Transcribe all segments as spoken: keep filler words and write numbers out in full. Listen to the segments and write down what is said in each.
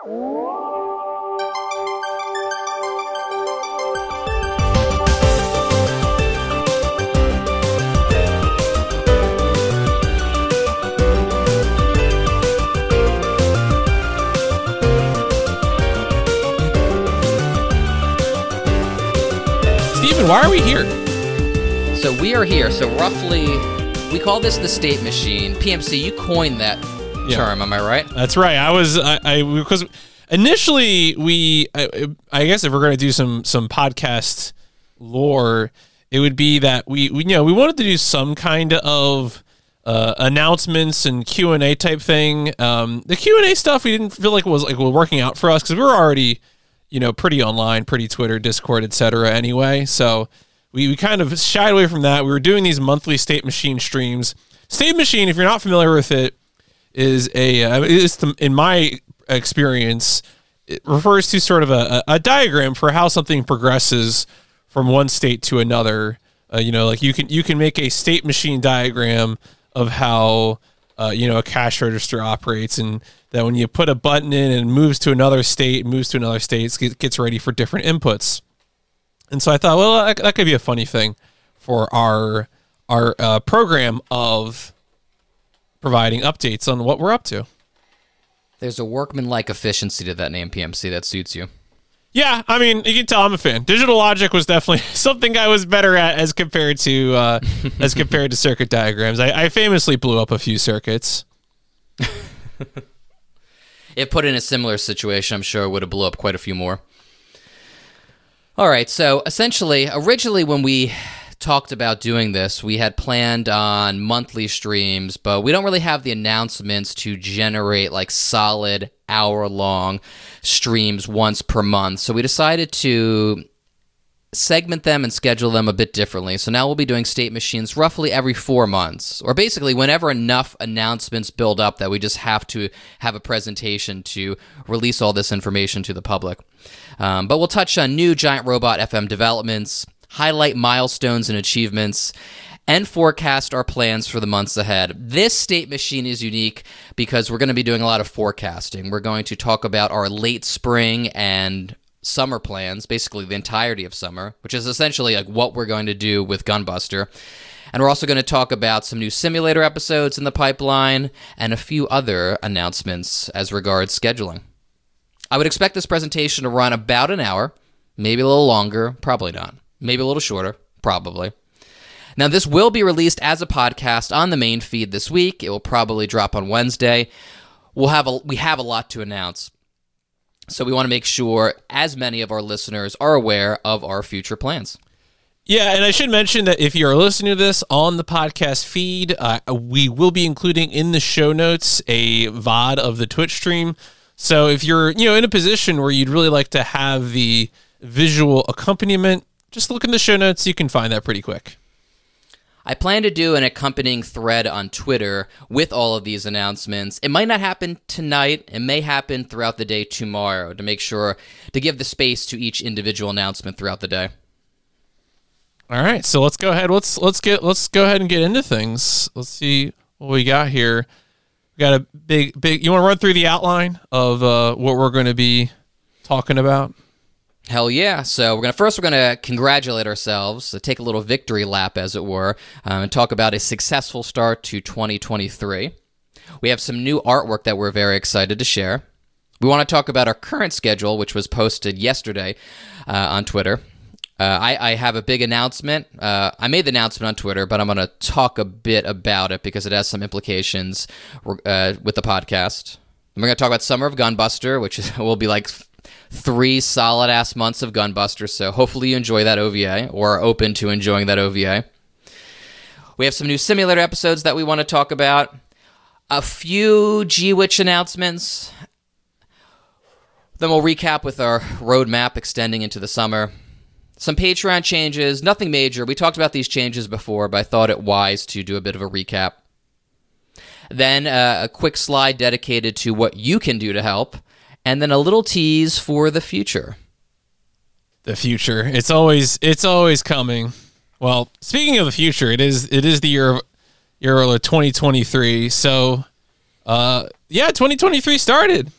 Steven, why are we here? So we are here. So roughly, we call this the state machine. P M C, you coined that yeah. term, am I right? That's right. I was, I, I because initially we, I, I guess if we're going to do some some podcast lore, it would be that we, we you know, we wanted to do some kind of uh, announcements and Q and A type thing. Um, the Q and A stuff we didn't feel like was like was working out for us because we were already, you know, pretty online, pretty Twitter, Discord, et cetera. Anyway, so. We we kind of shied away from that. We were doing these monthly State Machine streams. State Machine, if you're not familiar with it, is a uh, it's the, in my experience, it refers to sort of a, a diagram for how something progresses from one state to another. Uh, you know, like you can you can make a State Machine diagram of how uh, you know a cash register operates, and that when you put a button in and moves to another state, moves to another state, it gets ready for different inputs. And so I thought, well, that, that could be a funny thing for our our uh, program of providing updates on what we're up to. There's a workmanlike efficiency to that name, P M C, that suits you. Yeah, I mean, you can tell I'm a fan. Digital logic was definitely something I was better at as compared to uh, as compared to circuit diagrams. I, I famously blew up a few circuits. If put in a similar situation, I'm sure it would have blew up quite a few more. All right, so essentially, originally when we talked about doing this, we had planned on monthly streams, but we don't really have the announcements to generate like solid hour-long streams once per month. So we decided to segment them and schedule them a bit differently. So now we'll be doing State Machines roughly every four months, or basically whenever enough announcements build up that we just have to have a presentation to release all this information to the public. Um, but we'll touch on new Giant Robot F M developments, highlight milestones and achievements, and forecast our plans for the months ahead. This State Machine is unique because we're going to be doing a lot of forecasting. We're going to talk about our late spring and summer plans, basically the entirety of summer, which is essentially like what we're going to do with Gunbuster. And we're also going to talk about some new simulator episodes in the pipeline and a few other announcements as regards scheduling. I would expect this presentation to run about an hour, maybe a little longer, probably not. Maybe a little shorter, probably. Now, this will be released as a podcast on the main feed this week. It will probably drop on Wednesday. We'll have a, we have a lot to announce. So we want to make sure as many of our listeners are aware of our future plans. Yeah, and I should mention that if you're listening to this on the podcast feed, uh, we will be including in the show notes a V O D of the Twitch stream. So if you're you know in a position where you'd really like to have the visual accompaniment, just look in the show notes. You can find that pretty quick. I plan to do an accompanying thread on Twitter with all of these announcements. It might not happen tonight. It may happen throughout the day tomorrow to make sure to give the space to each individual announcement throughout the day. All right, so let's go ahead. Let's let's get let's go ahead and get into things. Let's see what we got here. We got a big big. You want to run through the outline of uh, what we're going to be talking about? Hell yeah. So we're gonna first we're going to congratulate ourselves, so take a little victory lap, as it were, um, and talk about a successful start to twenty twenty-three. We have some new artwork that we're very excited to share. We want to talk about our current schedule, which was posted yesterday uh, on Twitter. Uh, I, I have a big announcement. Uh, I made the announcement on Twitter, but I'm going to talk a bit about it because it has some implications uh, with the podcast. And we're going to talk about Summer of Gunbuster, which is, will be like three solid-ass months of Gunbuster, so hopefully you enjoy that O V A or are open to enjoying that O V A. We have some new simulator episodes that we want to talk about, a few G-Witch announcements, then we'll recap with our roadmap extending into the summer, some Patreon changes, nothing major. We talked about these changes before, but I thought it wise to do a bit of a recap. Then uh, a quick slide dedicated to what you can do to help, and then a little tease for the future. The future. It's always it's always coming. Well, speaking of the future, it is it is the year of year of twenty twenty-three. So, uh, yeah, twenty twenty-three started.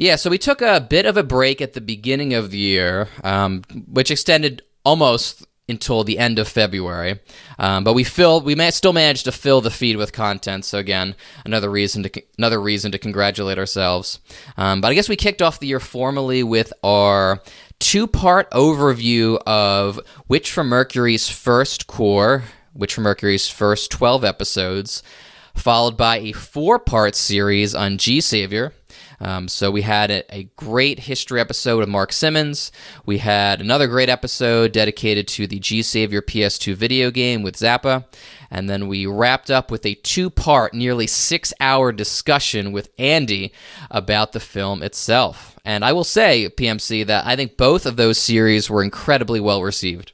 Yeah, so we took a bit of a break at the beginning of the year, um, which extended almost until the end of February. Um, but we filled, we may, still managed to fill the feed with content. So again, another reason to another reason to congratulate ourselves. Um, but I guess we kicked off the year formally with our two-part overview of Witch from Mercury's first core, Witch from Mercury's first twelve episodes, followed by a four-part series on G-Savior. Um, so we had a, a great history episode with Mark Simmons. We had another great episode dedicated to the G-Savior P S two video game with Zappa. And then we wrapped up with a two-part, nearly six-hour discussion with Andy about the film itself. And I will say, P M C, that I think both of those series were incredibly well-received.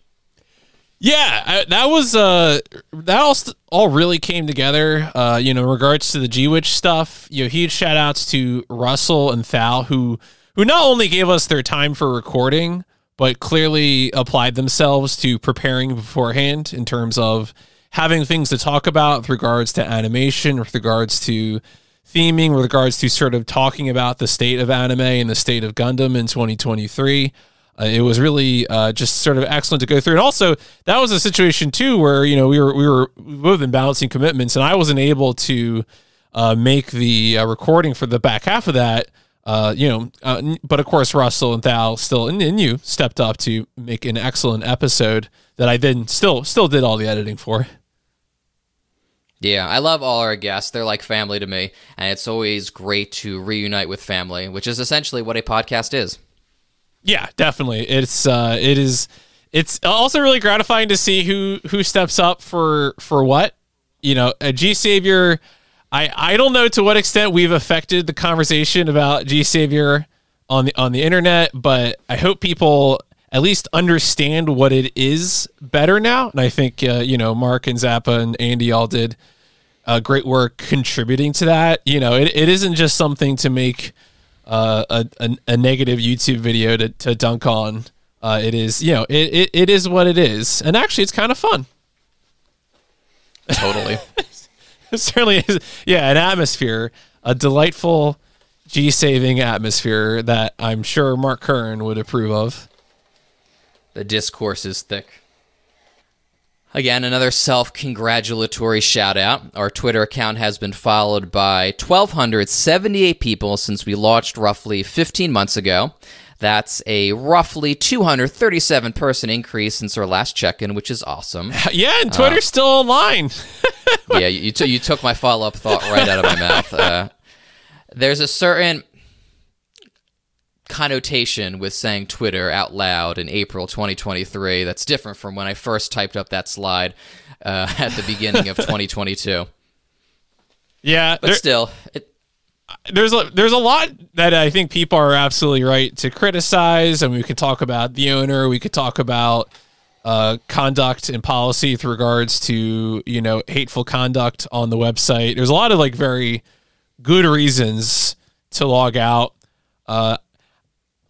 Yeah, I, that was uh, that all, st- all really came together. Uh, you know, in regards to the G-Witch stuff, you know, huge shout outs to Russell and Thal, who who not only gave us their time for recording, but clearly applied themselves to preparing beforehand in terms of having things to talk about with regards to animation, with regards to theming, with regards to sort of talking about the state of anime and the state of Gundam in twenty twenty-three. Uh, it was really uh, just sort of excellent to go through. And also, that was a situation, too, where, you know, we were we were both in balancing commitments, and I wasn't able to uh, make the uh, recording for the back half of that, uh, you know. Uh, but, of course, Russell and Thal still, and, and you, stepped up to make an excellent episode that I then still, still did all the editing for. Yeah, I love all our guests. They're like family to me, and it's always great to reunite with family, which is essentially what a podcast is. Yeah, definitely. It's uh, it is. It's also really gratifying to see who, who steps up for for what. You know, a G-Savior. I, I don't know to what extent we've affected the conversation about G-Savior on the on the internet, but I hope people at least understand what it is better now. And I think uh, you know, Mark and Zappa and Andy all did uh, great work contributing to that. You know, it, it isn't just something to make. Uh, a, a a negative YouTube video to, to dunk on. Uh, it is, you know, it, it, it is what it is. And actually, it's kind of fun. Totally. It certainly is. Yeah, an atmosphere, a delightful G-saving atmosphere that I'm sure Mark Kern would approve of. The discourse is thick. Again, another self-congratulatory shout-out. Our Twitter account has been followed by one thousand two hundred seventy-eight people since we launched roughly fifteen months ago. That's a roughly two hundred thirty-seven person increase since our last check-in, which is awesome. Yeah, and Twitter's uh, still online. Yeah, you, t- you took my follow-up thought right out of my mouth. Uh, there's a certain connotation with saying Twitter out loud in April twenty twenty-three that's different from when I first typed up that slide uh, at the beginning of twenty twenty-two. Yeah, but there, still, it, there's a, there's a lot that I think people are absolutely right to criticize, and we could talk about the owner, we could talk about uh, conduct and policy with regards to, you know, hateful conduct on the website. There's a lot of like very good reasons to log out. Uh,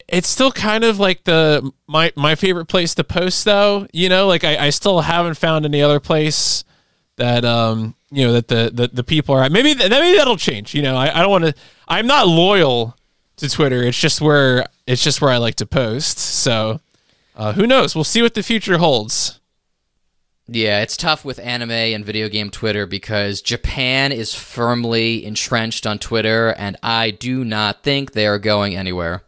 It's still kind of like the my my favorite place to post, though. You know, like I, I still haven't found any other place that um you know that the the, the people are at. Maybe th- maybe that'll change. You know, I, I don't want to. I'm not loyal to Twitter. It's just where it's just where I like to post. So uh, who knows? We'll see what the future holds. Yeah, it's tough with anime and video game Twitter because Japan is firmly entrenched on Twitter, and I do not think they are going anywhere.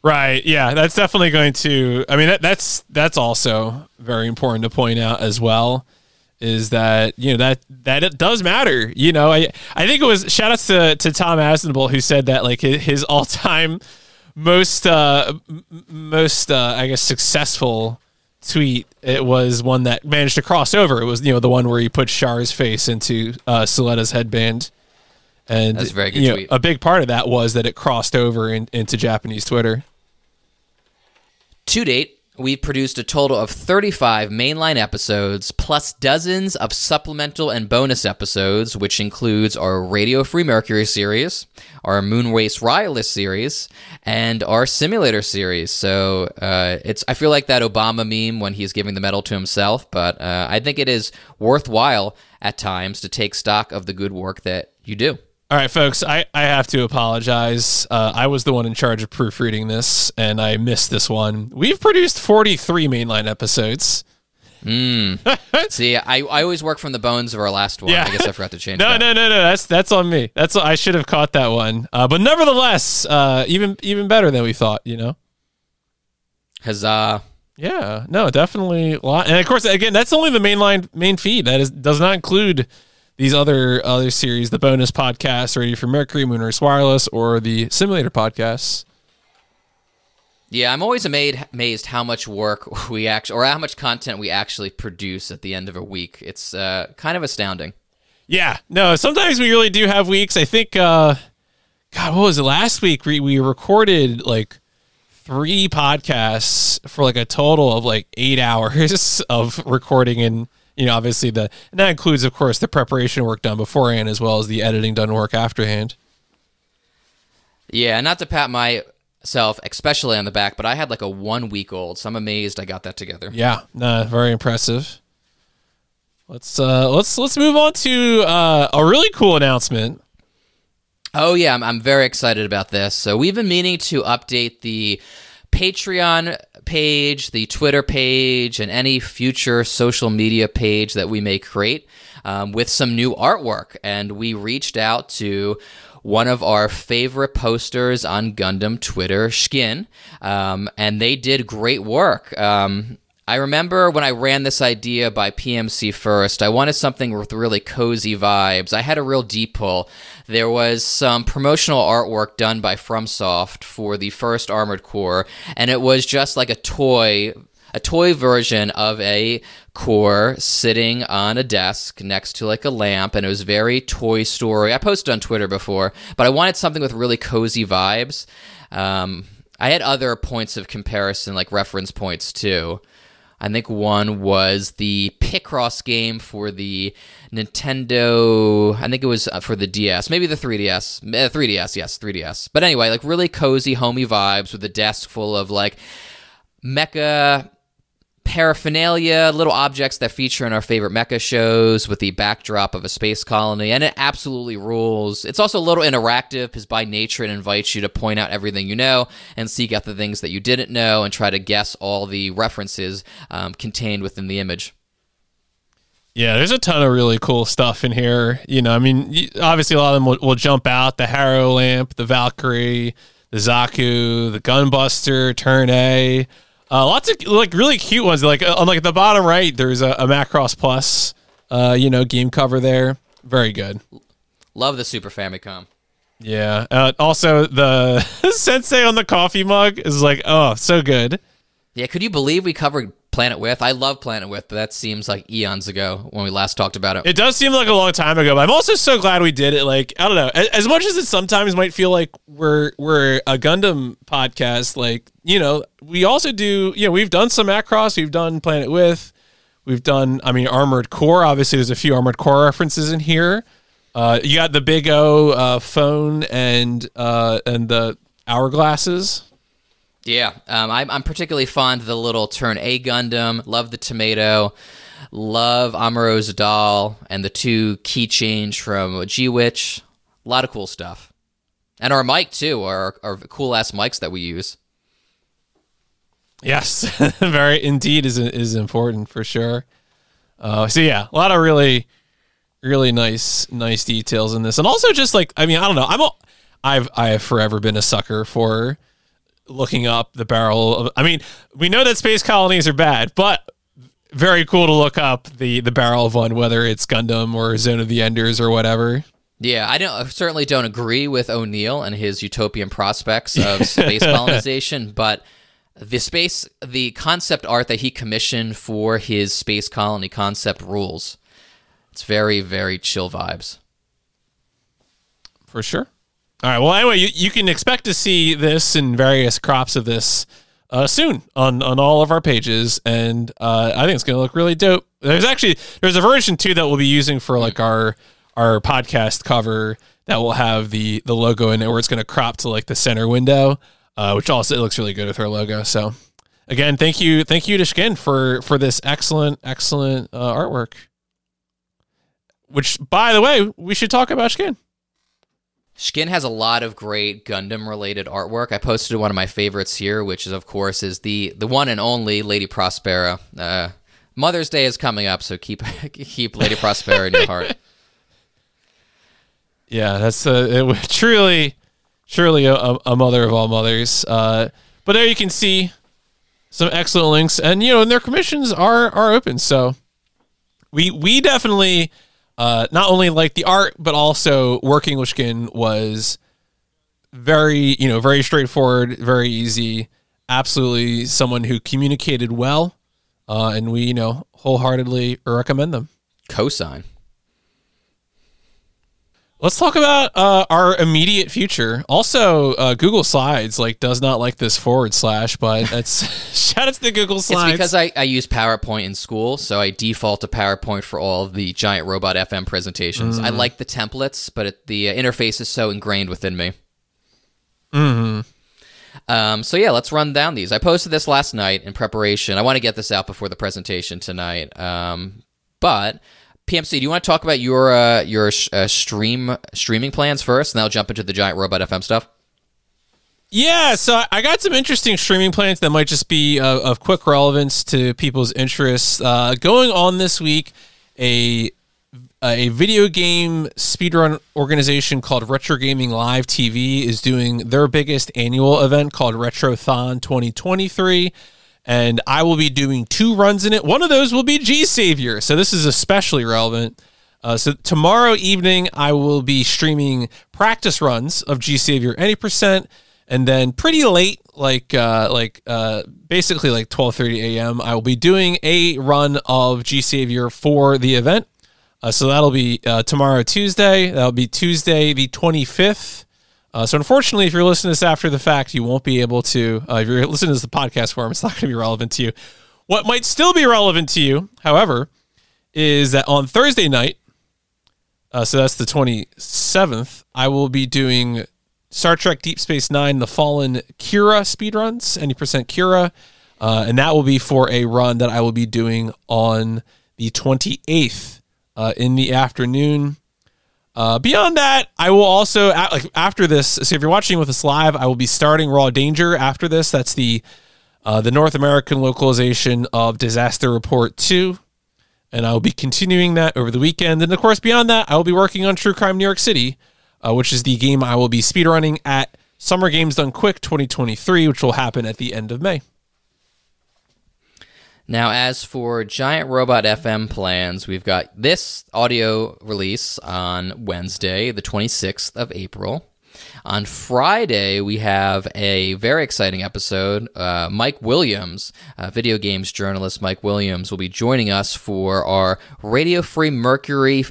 Right, yeah, that's definitely going to. I mean, that, that's that's also very important to point out as well, is that you know that that it does matter. You know, I I think it was shout outs to to Tom Asenable, who said that like his all time most uh, most uh, I guess successful tweet, it was one that managed to cross over. It was, you know, the one where he put Char's face into uh, Soletta's headband. And that's a very good you know, tweet. A big part of that was that it crossed over in, into Japanese Twitter. To date, we've produced a total of thirty-five mainline episodes, plus dozens of supplemental and bonus episodes, which includes our Radio Free Mercury series, our Moonrace Wireless series, and our Simulator series. So uh, it's I feel like that Obama meme when he's giving the medal to himself, but uh, I think it is worthwhile at times to take stock of the good work that you do. All right, folks, I, I have to apologize. Uh, I was the one in charge of proofreading this, and I missed this one. We've produced forty-three mainline episodes. Mm. See, I, I always work from the bones of our last one. Yeah. I guess I forgot to change no, that. No, no, no, no. That's that's on me. That's I should have caught that one. Uh, but nevertheless, uh, even even better than we thought, you know? Huzzah. Yeah, no, definitely a lot. And, of course, again, that's only the mainline main feed. That is does not include... These other other series, the bonus podcasts, Radio Free Mercury, Moonrace Wireless, or the simulator podcasts. Yeah, I'm always amazed, amazed how much work we actually, or how much content we actually produce at the end of a week. It's uh, kind of astounding. Yeah, no, sometimes we really do have weeks. I think, uh, God, what was it last week? We we recorded like three podcasts for like a total of like eight hours of recording and. You know, obviously, the and that includes, of course, the preparation work done beforehand as well as the editing done work afterhand. Yeah, not to pat myself, especially on the back, but I had like a one-week-old, so I'm amazed I got that together. Yeah, no, very impressive. Let's uh, let's let's move on to uh, a really cool announcement. Oh yeah, I'm, I'm very excited about this. So we've been meaning to update the Patreon page, the Twitter page, and any future social media page that we may create um, with some new artwork. And we reached out to one of our favorite posters on Gundam Twitter, Szkin, um, and they did great work. Um, I remember when I ran this idea by P M C first, I wanted something with really cozy vibes. I had a real deep pull. There was some promotional artwork done by FromSoft for the first Armored Core, and it was just like a toy, a toy version of a core sitting on a desk next to like a lamp, and it was very Toy Story. I posted on Twitter before, but I wanted something with really cozy vibes. Um, I had other points of comparison, like reference points too. I think one was the Picross game for the Nintendo, I think it was for the D S, maybe the three D S, three D S, yes, three D S. But anyway, like really cozy, homey vibes with a desk full of like mecha paraphernalia, little objects that feature in our favorite mecha shows with the backdrop of a space colony, and it absolutely rules. It's also a little interactive because by nature it invites you to point out everything you know and seek out the things that you didn't know and try to guess all the references um, contained within the image. Yeah, there's a ton of really cool stuff in here. You know, I mean, obviously a lot of them will, will jump out. The Harrow lamp, the Valkyrie, the Zaku, the Gunbuster, Turn A... Uh, lots of like really cute ones. Like on like at the bottom right, there's a, a Macross Plus, uh, you know, game cover there. Very good. Love the Super Famicom. Yeah. Uh, also, the sensei on the coffee mug is like, oh, so good. Yeah. Could you believe we covered Planet With? I love Planet With, but that seems like eons ago when we last talked about it. It does seem like a long time ago, but I'm also so glad we did it. Like I don't know, as, as much as it sometimes might feel like we're we're a Gundam podcast, like you know, we also do. You know, we've done some Macross, we've done Planet With, we've done. I mean, Armored Core. Obviously, there's a few Armored Core references in here. Uh, you got the Big O uh, phone and uh, and the hourglasses. Yeah, um, I'm, I'm particularly fond of the little Turn A Gundam, love the tomato, love Amuro's doll, and the two keychains from G-Witch. A lot of cool stuff. And our mic, too, our, our cool-ass mics that we use. Yes, very indeed is is important for sure. Uh, so, yeah, a lot of really, really nice nice details in this. And also just like, I mean, I don't know, I'm a, I've, I have forever been a sucker for... looking up the barrel of, I mean, we know that space colonies are bad, but very cool to look up the, the barrel of one, whether it's Gundam or Zone of the Enders or whatever. Yeah, I don't I certainly don't agree with O'Neill and his utopian prospects of space colonization, but the space, the concept art that he commissioned for his space colony concept rules. It's very, very chill vibes. For sure. All right. Well, anyway, you, you can expect to see this and various crops of this uh, soon on, on all of our pages, and uh, I think it's going to look really dope. There's actually there's a version too that we'll be using for like our our podcast cover that will have the the logo in it, where it's going to crop to like the center window, uh, which also it looks really good with our logo. So, again, thank you, thank you to Szkin for for this excellent excellent uh, artwork. Which, by the way, we should talk about Szkin. Szkin has a lot of great Gundam-related artwork. I posted one of my favorites here, which is, of course, is the the one and only Lady Prospera. Uh, Mother's Day is coming up, so keep keep Lady Prospera in your heart. Yeah, that's a, it, truly, truly a, a mother of all mothers. Uh, but there you can see some excellent links, and you know, and their commissions are are open. So we we definitely. Uh, not only like the art, but also working with Szkin was very, you know, very straightforward, very easy. Absolutely someone who communicated well. Uh, and we, you know, wholeheartedly recommend them. Cosign. Let's talk about uh, our immediate future. Also, uh, Google Slides like does not like this forward slash, but that's shout out to the Google Slides. It's because I, I use PowerPoint in school, so I default to PowerPoint for all of the Giant Robot F M presentations. Mm. I like the templates, but it, the uh, interface is so ingrained within me. Mm-hmm. Um, so yeah, let's run down these. I posted this last night in preparation. I want to get this out before the presentation tonight, um, but... P M C, do you want to talk about your uh, your uh, stream streaming plans first, and then I'll jump into the Giant Robot F M stuff? Yeah, so I got some interesting streaming plans that might just be of, of quick relevance to people's interests. Uh, going on this week, a a video game speedrun organization called Retro Gaming Live T V is doing their biggest annual event called Retrothon twenty twenty-three. And I will be doing two runs in it. One of those will be G-Savior. So this is especially relevant. Uh, so tomorrow evening, I will be streaming practice runs of G-Savior any percent. And then pretty late, like uh, like uh, basically like twelve thirty a.m., I will be doing a run of G-Savior for the event. Uh, so that'll be uh, tomorrow, Tuesday. That'll be Tuesday, the twenty-fifth. Uh, so unfortunately, if you're listening to this after the fact, you won't be able to, uh, if you're listening to the podcast form, it's not going to be relevant to you. What might still be relevant to you, however, is that on Thursday night, uh, so that's the twenty-seventh, I will be doing Star Trek Deep Space Nine, The Fallen Kira speedruns, any percent Kira, uh, and that will be for a run that I will be doing on the twenty-eighth uh, in the afternoon. Uh, beyond that, I will also, like after this, so if you're watching with us live, I will be starting Raw Danger after this. That's the uh, the North American localization of Disaster Report two, and I will be continuing that over the weekend. And of course, beyond that, I will be working on True Crime New York City, uh, which is the game I will be speedrunning at Summer Games Done Quick twenty twenty-three, which will happen at the end of May. Now, as for Giant Robot F M plans, we've got this audio release on Wednesday, the twenty-sixth of April. On Friday, we have a very exciting episode. Uh, Mike Williams, uh, video games journalist Mike Williams, will be joining us for our Radio Free Mercury,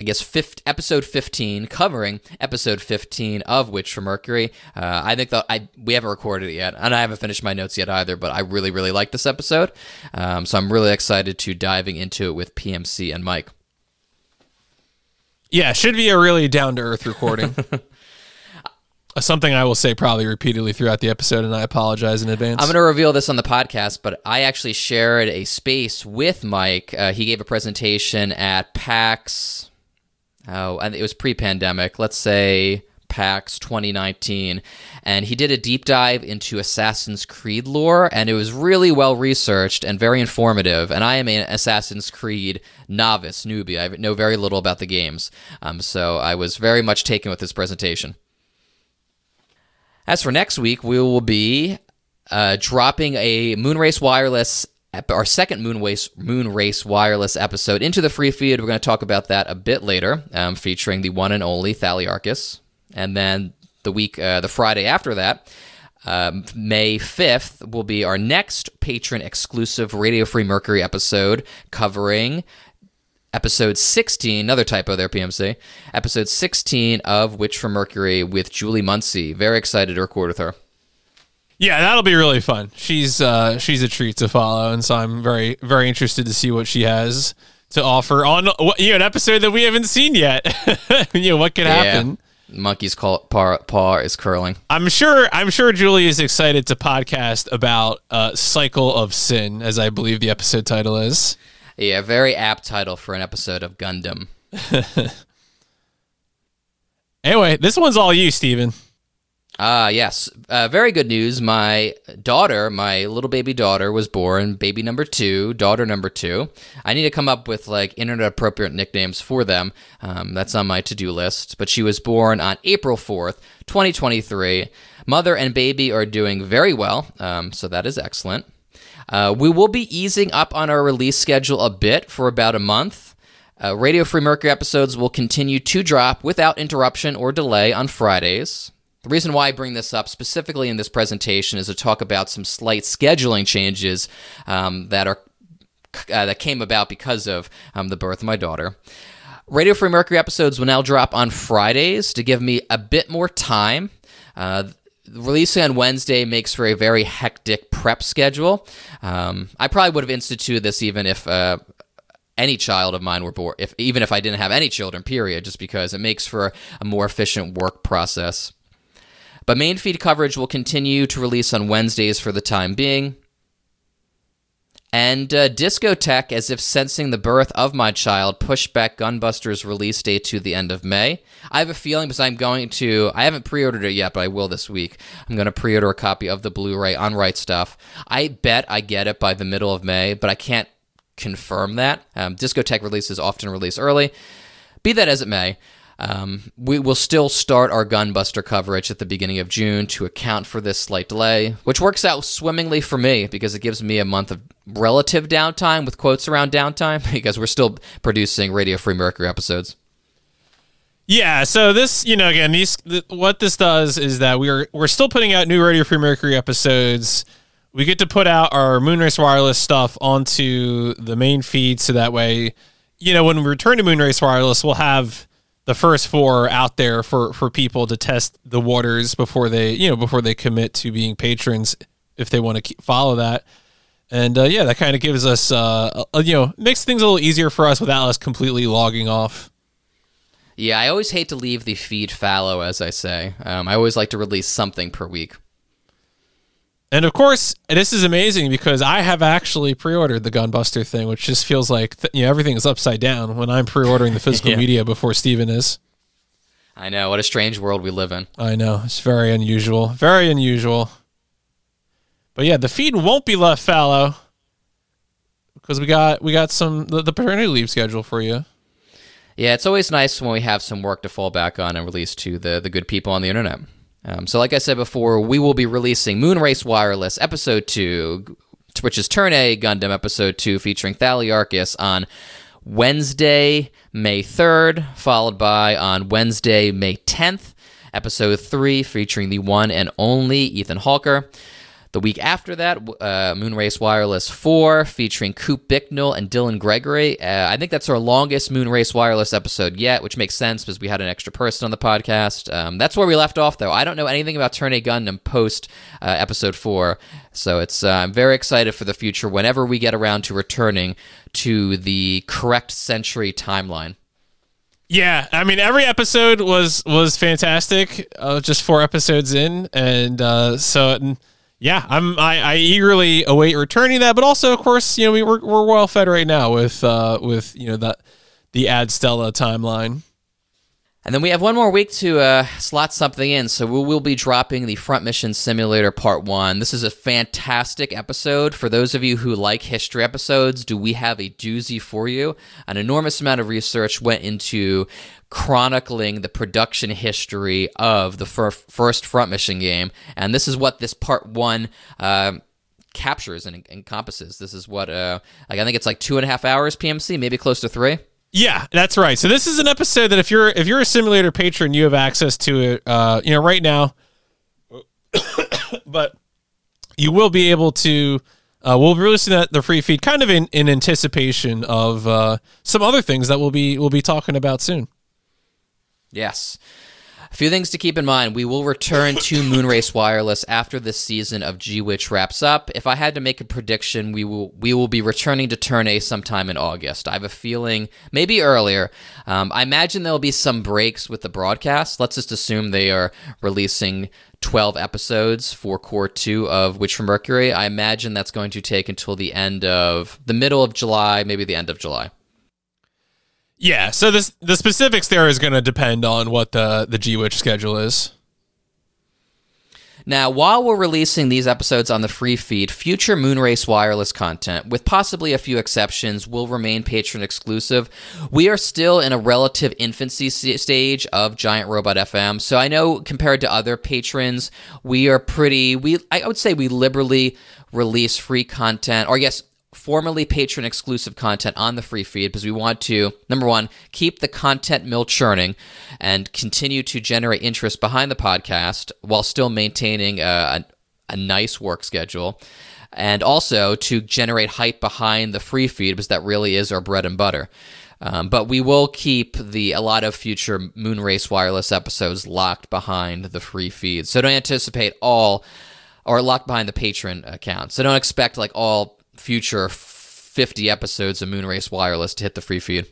I guess, fifth, episode fifteen, covering episode fifteen of Witch from Mercury. Uh, I think the, I we haven't recorded it yet, and I haven't finished my notes yet either, but I really, really like this episode. Um, so I'm really excited to diving into it with P M C and Mike. Yeah, should be a really down-to-earth recording. Something I will say probably repeatedly throughout the episode, and I apologize in advance. I'm going to reveal this on the podcast, but I actually shared a space with Mike. Uh, he gave a presentation at PAX... Oh, and it was pre-pandemic, let's say PAX twenty nineteen, and he did a deep dive into Assassin's Creed lore, and it was really well-researched and very informative, and I am an Assassin's Creed novice, newbie. I know very little about the games, um, so I was very much taken with this presentation. As for next week, we will be uh, dropping a Moonrace Wireless Our second Moonrace, Moonrace Wireless episode into the free feed. We're going to talk about that a bit later, um, featuring the one and only Thaliarchus. And then the week, uh, the Friday after that, um, May fifth, will be our next patron-exclusive Radio Free Mercury episode covering episode sixteen, another typo there, P M C, episode sixteen of Witch from Mercury with Julie Muncie. Very excited to record with her. Yeah, that'll be really fun. She's uh, she's a treat to follow, and so I'm very, very interested to see what she has to offer on you know, an episode that we haven't seen yet. You know, what could happen? Yeah. Monkey's call, paw, paw is curling. I'm sure I'm sure Julie is excited to podcast about uh, Cycle of Sin, as I believe the episode title is. Yeah, very apt title for an episode of Gundam. Anyway, this one's all you, Steven. Ah, uh, yes. Uh, very good news. My daughter, my little baby daughter, was born. Baby number two, daughter number two. I need to come up with, like, internet-appropriate nicknames for them. Um, that's on my to-do list. But she was born on April fourth, twenty twenty-three. Mother and baby are doing very well, um, so that is excellent. Uh, we will be easing up on our release schedule a bit for about a month. Uh, Radio Free Mercury episodes will continue to drop without interruption or delay on Fridays. The reason why I bring this up specifically in this presentation is to talk about some slight scheduling changes um, that are uh, that came about because of um, the birth of my daughter. Radio Free Mercury episodes will now drop on Fridays to give me a bit more time. Uh, Releasing on Wednesday makes for a very hectic prep schedule. Um, I probably would have instituted this even if uh, any child of mine were born, if, even if I didn't have any children, period, just because it makes for a more efficient work process. But main feed coverage will continue to release on Wednesdays for the time being. And uh, Disco Tech, as if sensing the birth of my child, pushed back Gunbuster's release date to the end of May. I have a feeling because I'm going to, I haven't pre-ordered it yet, but I will this week. I'm going to pre-order a copy of the Blu-ray on Right Stuff. I bet I get it by the middle of May, but I can't confirm that. Um, Disco Tech releases often release early. Be that as it may, Um, we will still start our Gunbuster coverage at the beginning of June to account for this slight delay, which works out swimmingly for me because it gives me a month of relative downtime with quotes around downtime because we're still producing Radio Free Mercury episodes. Yeah, so this, you know, again, these th- what this does is that we're we're still putting out new Radio Free Mercury episodes. We get to put out our Moonrace Wireless stuff onto the main feed, so that way, you know, when we return to Moonrace Wireless, we'll have the first four out there for, for people to test the waters before they, you know, before they commit to being patrons, if they want to keep, follow that. And, uh, yeah, that kind of gives us, uh, a, you know, makes things a little easier for us without us completely logging off. Yeah, I always hate to leave the feed fallow, as I say. Um, I always like to release something per week. And, of course, this is amazing because I have actually pre-ordered the Gunbuster thing, which just feels like th- you know, everything is upside down when I'm pre-ordering the physical yeah. media before Steven is. I know. What a strange world we live in. I know. It's very unusual. Very unusual. But, yeah, the feed won't be left fallow because we got we got some the, the paternity leave schedule for you. Yeah, it's always nice when we have some work to fall back on and release to the the good people on the internet. Um, so like I said before, we will be releasing Moonrace Wireless Episode two, which is Turn A Gundam Episode two featuring Thaliarchus on Wednesday, May third, followed by on Wednesday, May tenth, Episode three featuring the one and only Ethan Hawker. The week after that, uh, Moonrace Wireless four featuring Coop Bicknell and Dylan Gregory. Uh, I think that's our longest Moonrace Wireless episode yet, which makes sense because we had an extra person on the podcast. Um, that's where we left off, though. I don't know anything about Turn A Gundam post uh, episode four, so it's uh, I'm very excited for the future whenever we get around to returning to the correct century timeline. Yeah, I mean, every episode was was fantastic. Uh, just four episodes in, and uh, so. And, Yeah, I'm. I, I eagerly await returning that, but also, of course, you know, we we're, we're well fed right now with uh, with you know that the Ad Stella timeline. And then we have one more week to uh, slot something in, so we will be dropping the Front Mission Simulator Part One. This is a fantastic episode for those of you who like history episodes. Do we have a doozy for you? An enormous amount of research went into chronicling the production history of the fir- first Front Mission game, and this is what this part one uh, captures and encompasses. This is what uh, like I think it's like two and a half hours P M C, maybe close to three. Yeah, that's right. So this is an episode that if you're if you're a simulator patron, you have access to it. Uh, you know, right now, but you will be able to. Uh, we'll be releasing that the free feed, kind of in, in anticipation of uh, some other things that we'll be we'll be talking about soon. Yes. A few things to keep in mind. We will return to Moonrace Wireless after this season of G-Witch wraps up. If I had to make a prediction, we will we will be returning to Turn A sometime in August. I have a feeling, maybe earlier. Um, I imagine there will be some breaks with the broadcast. Let's just assume they are releasing twelve episodes for Core two of Witch from Mercury. I imagine that's going to take until the end of, the middle of July, maybe the end of July. Yeah, so this the specifics there is going to depend on what the, the G-Witch schedule is. Now, while we're releasing these episodes on the free feed, future Moonrace Wireless content, with possibly a few exceptions, will remain patron exclusive. We are still in a relative infancy stage of Giant Robot F M, so I know compared to other patrons, we are pretty, we I would say we liberally release free content, or yes, formerly patron-exclusive content on the free feed because we want to, number one, keep the content mill churning and continue to generate interest behind the podcast while still maintaining a, a, a nice work schedule, and also to generate hype behind the free feed because that really is our bread and butter. Um, but we will keep the a lot of future Moonrace Wireless episodes locked behind the free feed. So don't anticipate all, or locked behind the patron account. So don't expect like all future fifty episodes of Moonrace Wireless to hit the free feed.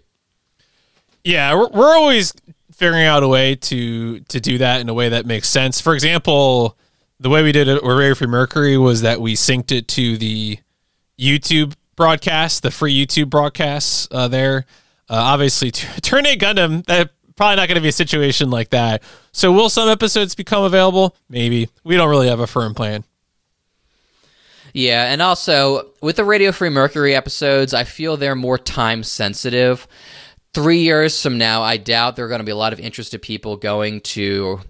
Yeah, we're, we're always figuring out a way to to do that in a way that makes sense. For example, the way we did it with Radio Free Mercury was that we synced it to the YouTube broadcast, the free YouTube broadcasts uh, there. Uh, obviously, t- Turn A Gundam, that probably not going to be a situation like that. So will some episodes become available? Maybe. We don't really have a firm plan. Yeah, and also, with the Radio Free Mercury episodes, I feel they're more time-sensitive. Three years from now, I doubt there are going to be a lot of interested people going to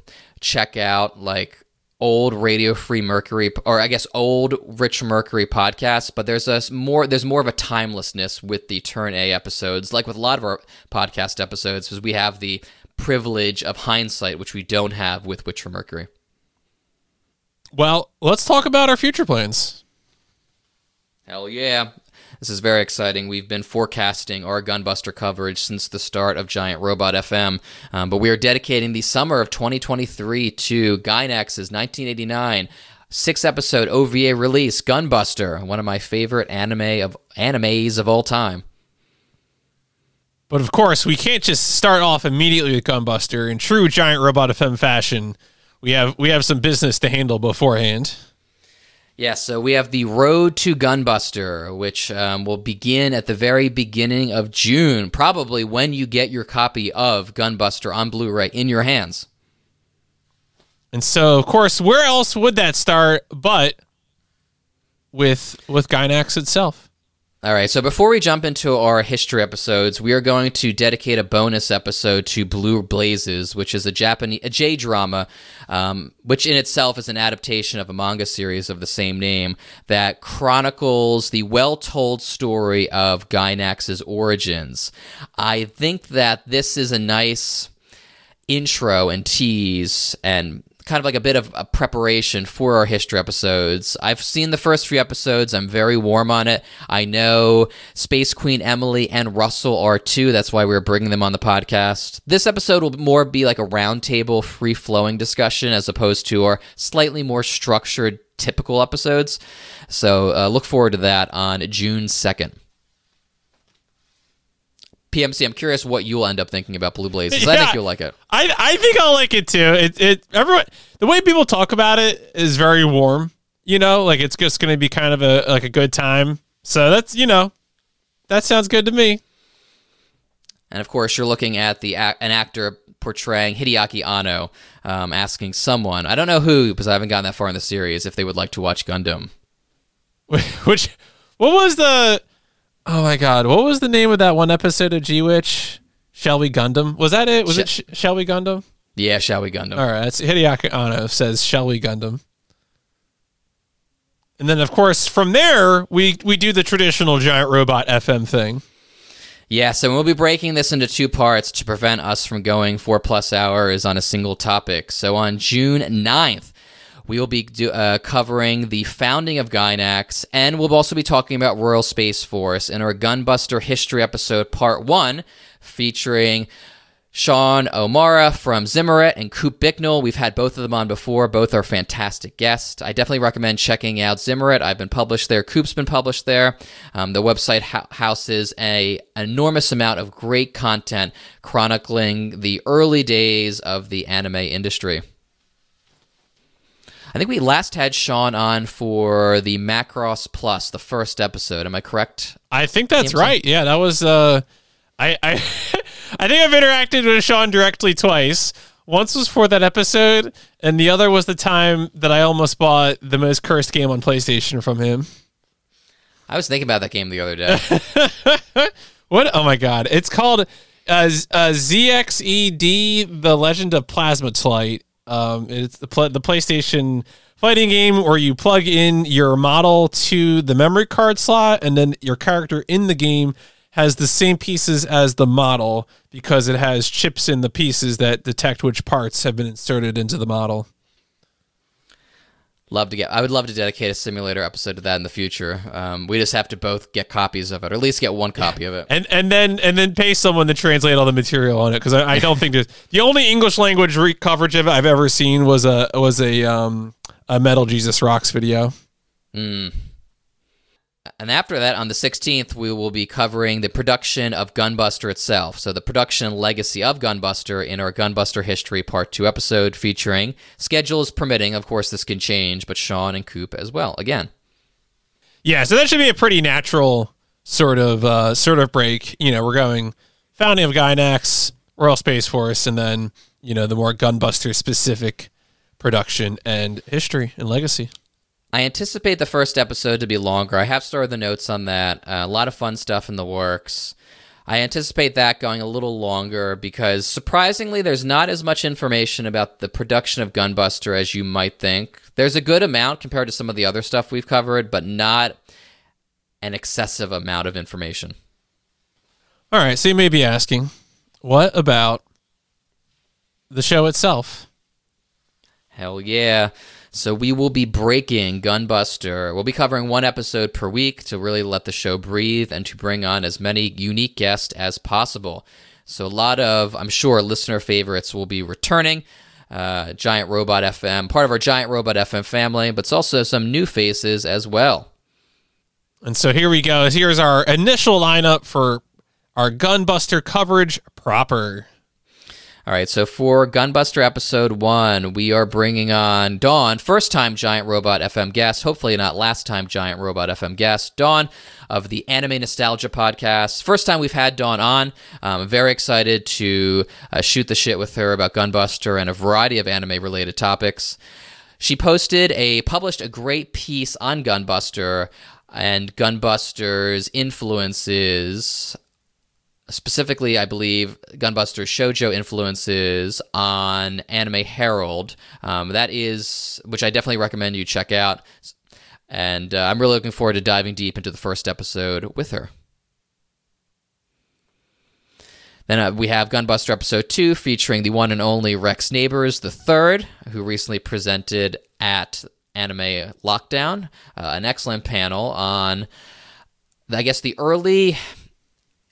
check out, like, old Radio Free Mercury, or I guess old Rich Mercury podcasts, but there's a more there's more of a timelessness with the Turn A episodes, like with a lot of our podcast episodes, because we have the privilege of hindsight, which we don't have with Witch from Mercury. Well, let's talk about our future plans. Hell yeah. This is very exciting. We've been forecasting our Gunbuster coverage since the start of Giant Robot F M, um, but we are dedicating the summer of twenty twenty-three to Gainax's nineteen eighty-nine six-episode O V A release, Gunbuster, one of my favorite anime of animes of all time. But of course, we can't just start off immediately with Gunbuster. In true Giant Robot F M fashion, we have we have some business to handle beforehand. Yes, yeah, so we have the Road to Gunbuster, which um, will begin at the very beginning of June, probably when you get your copy of Gunbuster on Blu-ray in your hands. And so, of course, where else would that start but with with Gainax itself? All right, so before we jump into our history episodes, we are going to dedicate a bonus episode to Blue Blazes, which is a Japanese a J-drama, um, which in itself is an adaptation of a manga series of the same name that chronicles the well-told story of Gainax's origins. I think that this is a nice intro and tease and kind of like a bit of a preparation for our history episodes. I've seen the first few episodes. I'm very warm on it. I know Space Queen Emily and Russell are too. That's why we're bringing them on the podcast. This episode will more be like a roundtable, free-flowing discussion as opposed to our slightly more structured, typical episodes. So uh, look forward to that on June second. P M C, I'm curious what you'll end up thinking about Blue Blazes. Yeah, I think you'll like it. I I think I'll like it too. It it everyone the way people talk about it is very warm. You know, like it's just going to be kind of a like a good time. So that's you know, that sounds good to me. And of course, you're looking at the an actor portraying Hideaki Anno, um, asking someone I don't know who because I haven't gotten that far in the series if they would like to watch Gundam. Which what was the Oh my God! What was the name of that one episode of G-Witch? Shall We Gundam? Was that it? Was Sh- it Sh- Shall We Gundam? Yeah, Shall We Gundam. All right, that's Hideaki Anno says Shall We Gundam, and then of course from there we we do the traditional Giant Robot F M thing. Yeah, so we'll be breaking this into two parts to prevent us from going four plus hours on a single topic. So on June ninth. We will be do, uh, covering the founding of Gainax, and we'll also be talking about Royal Space Force in our Gunbuster History episode, Part one, featuring Sean O'Mara from Zimmerit and Coop Bicknell. We've had both of them on before. Both are fantastic guests. I definitely recommend checking out Zimmerit. I've been published there. Coop's been published there. Um, the website ho- houses a enormous amount of great content chronicling the early days of the anime industry. I think we last had Sean on for the Macross Plus, the first episode. Am I correct? I think that's P M C? Right. Yeah, that was. Uh, I I I think I've interacted with Sean directly twice. Once was for that episode, and the other was the time that I almost bought the most cursed game on PlayStation from him. I was thinking about that game the other day. What? Oh, my God. It's called uh, uh, Z X E D, The Legend of Plasmatolite. Um, it's the, pl- the PlayStation fighting game where you plug in your model to the memory card slot, and then your character in the game has the same pieces as the model because it has chips in the pieces that detect which parts have been inserted into the model. Love to get. I would love to dedicate a simulator episode to that in the future. Um, we just have to both get copies of it, or at least get one copy of it, and and then and then pay someone to translate all the material on it, because I, I don't think there's the only English language re- coverage of it I've ever seen was a was a um, a Metal Jesus Rocks video. Mm. And after that, on the sixteenth, we will be covering the production of Gunbuster itself. So the production legacy of Gunbuster in our Gunbuster History Part two episode, featuring, schedules permitting, of course this can change, but Sean and Coop as well, again. Yeah, so that should be a pretty natural sort of uh, sort of break. You know, we're going founding of Gainax, Royal Space Force, and then, you know, the more Gunbuster-specific production and history and legacy. I anticipate the first episode to be longer. I have started the notes on that. Uh, a lot of fun stuff in the works. I anticipate that going a little longer because, surprisingly, there's not as much information about the production of Gunbuster as you might think. There's a good amount compared to some of the other stuff we've covered, but not an excessive amount of information. All right, so you may be asking, what about the show itself? Hell yeah. So we will be breaking Gunbuster. We'll be covering one episode per week to really let the show breathe and to bring on as many unique guests as possible. So a lot of, I'm sure, listener favorites will be returning. Uh, Giant Robot F M, part of our Giant Robot F M family, but it's also some new faces as well. And so here we go. Here's our initial lineup for our Gunbuster coverage proper. All right, so for Gunbuster Episode one, we are bringing on Dawn, first-time Giant Robot F M guest, hopefully not last-time Giant Robot F M guest, Dawn of the Anime Nostalgia Podcast. First time we've had Dawn on. I'm very excited to uh, shoot the shit with her about Gunbuster and a variety of anime-related topics. She posted a published a great piece on Gunbuster and Gunbuster's influences. Specifically, I believe, Gunbuster's shoujo influences on Anime Herald. Um, that is, which I definitely recommend you check out. And uh, I'm really looking forward to diving deep into the first episode with her. Then uh, we have Gunbuster Episode two, featuring the one and only Rex Neighbors the third, who recently presented at Anime Lockdown, uh, an excellent panel on, I guess, the early...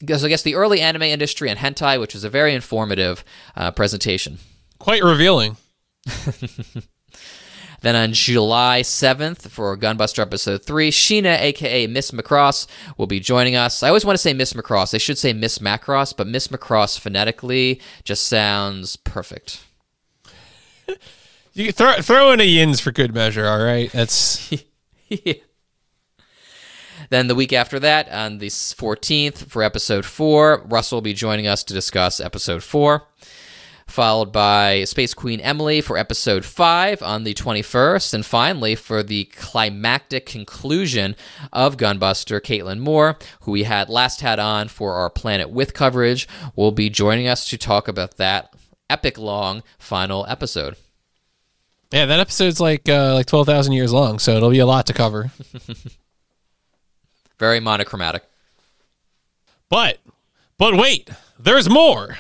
So I guess the early anime industry and hentai, which was a very informative uh, presentation. Quite revealing. Then on July seventh, for Gunbuster Episode three, Sheena, a k a. Miss Macross, will be joining us. I always want to say Miss Macross. They should say Miss Macross, but Miss Macross phonetically just sounds perfect. You throw, throw in a yins for good measure, all right? That's... Yeah. Then the week after that, on the fourteenth, for Episode four, Russell will be joining us to discuss Episode four, followed by Space Queen Emily for Episode five on the twenty-first, and finally, for the climactic conclusion of Gunbuster, Caitlin Moore, who we had last had on for our Planet With coverage, will be joining us to talk about that epic long final episode. Yeah, that episode's like uh, like twelve thousand years long, so it'll be a lot to cover. Very monochromatic. But, but wait, there's more.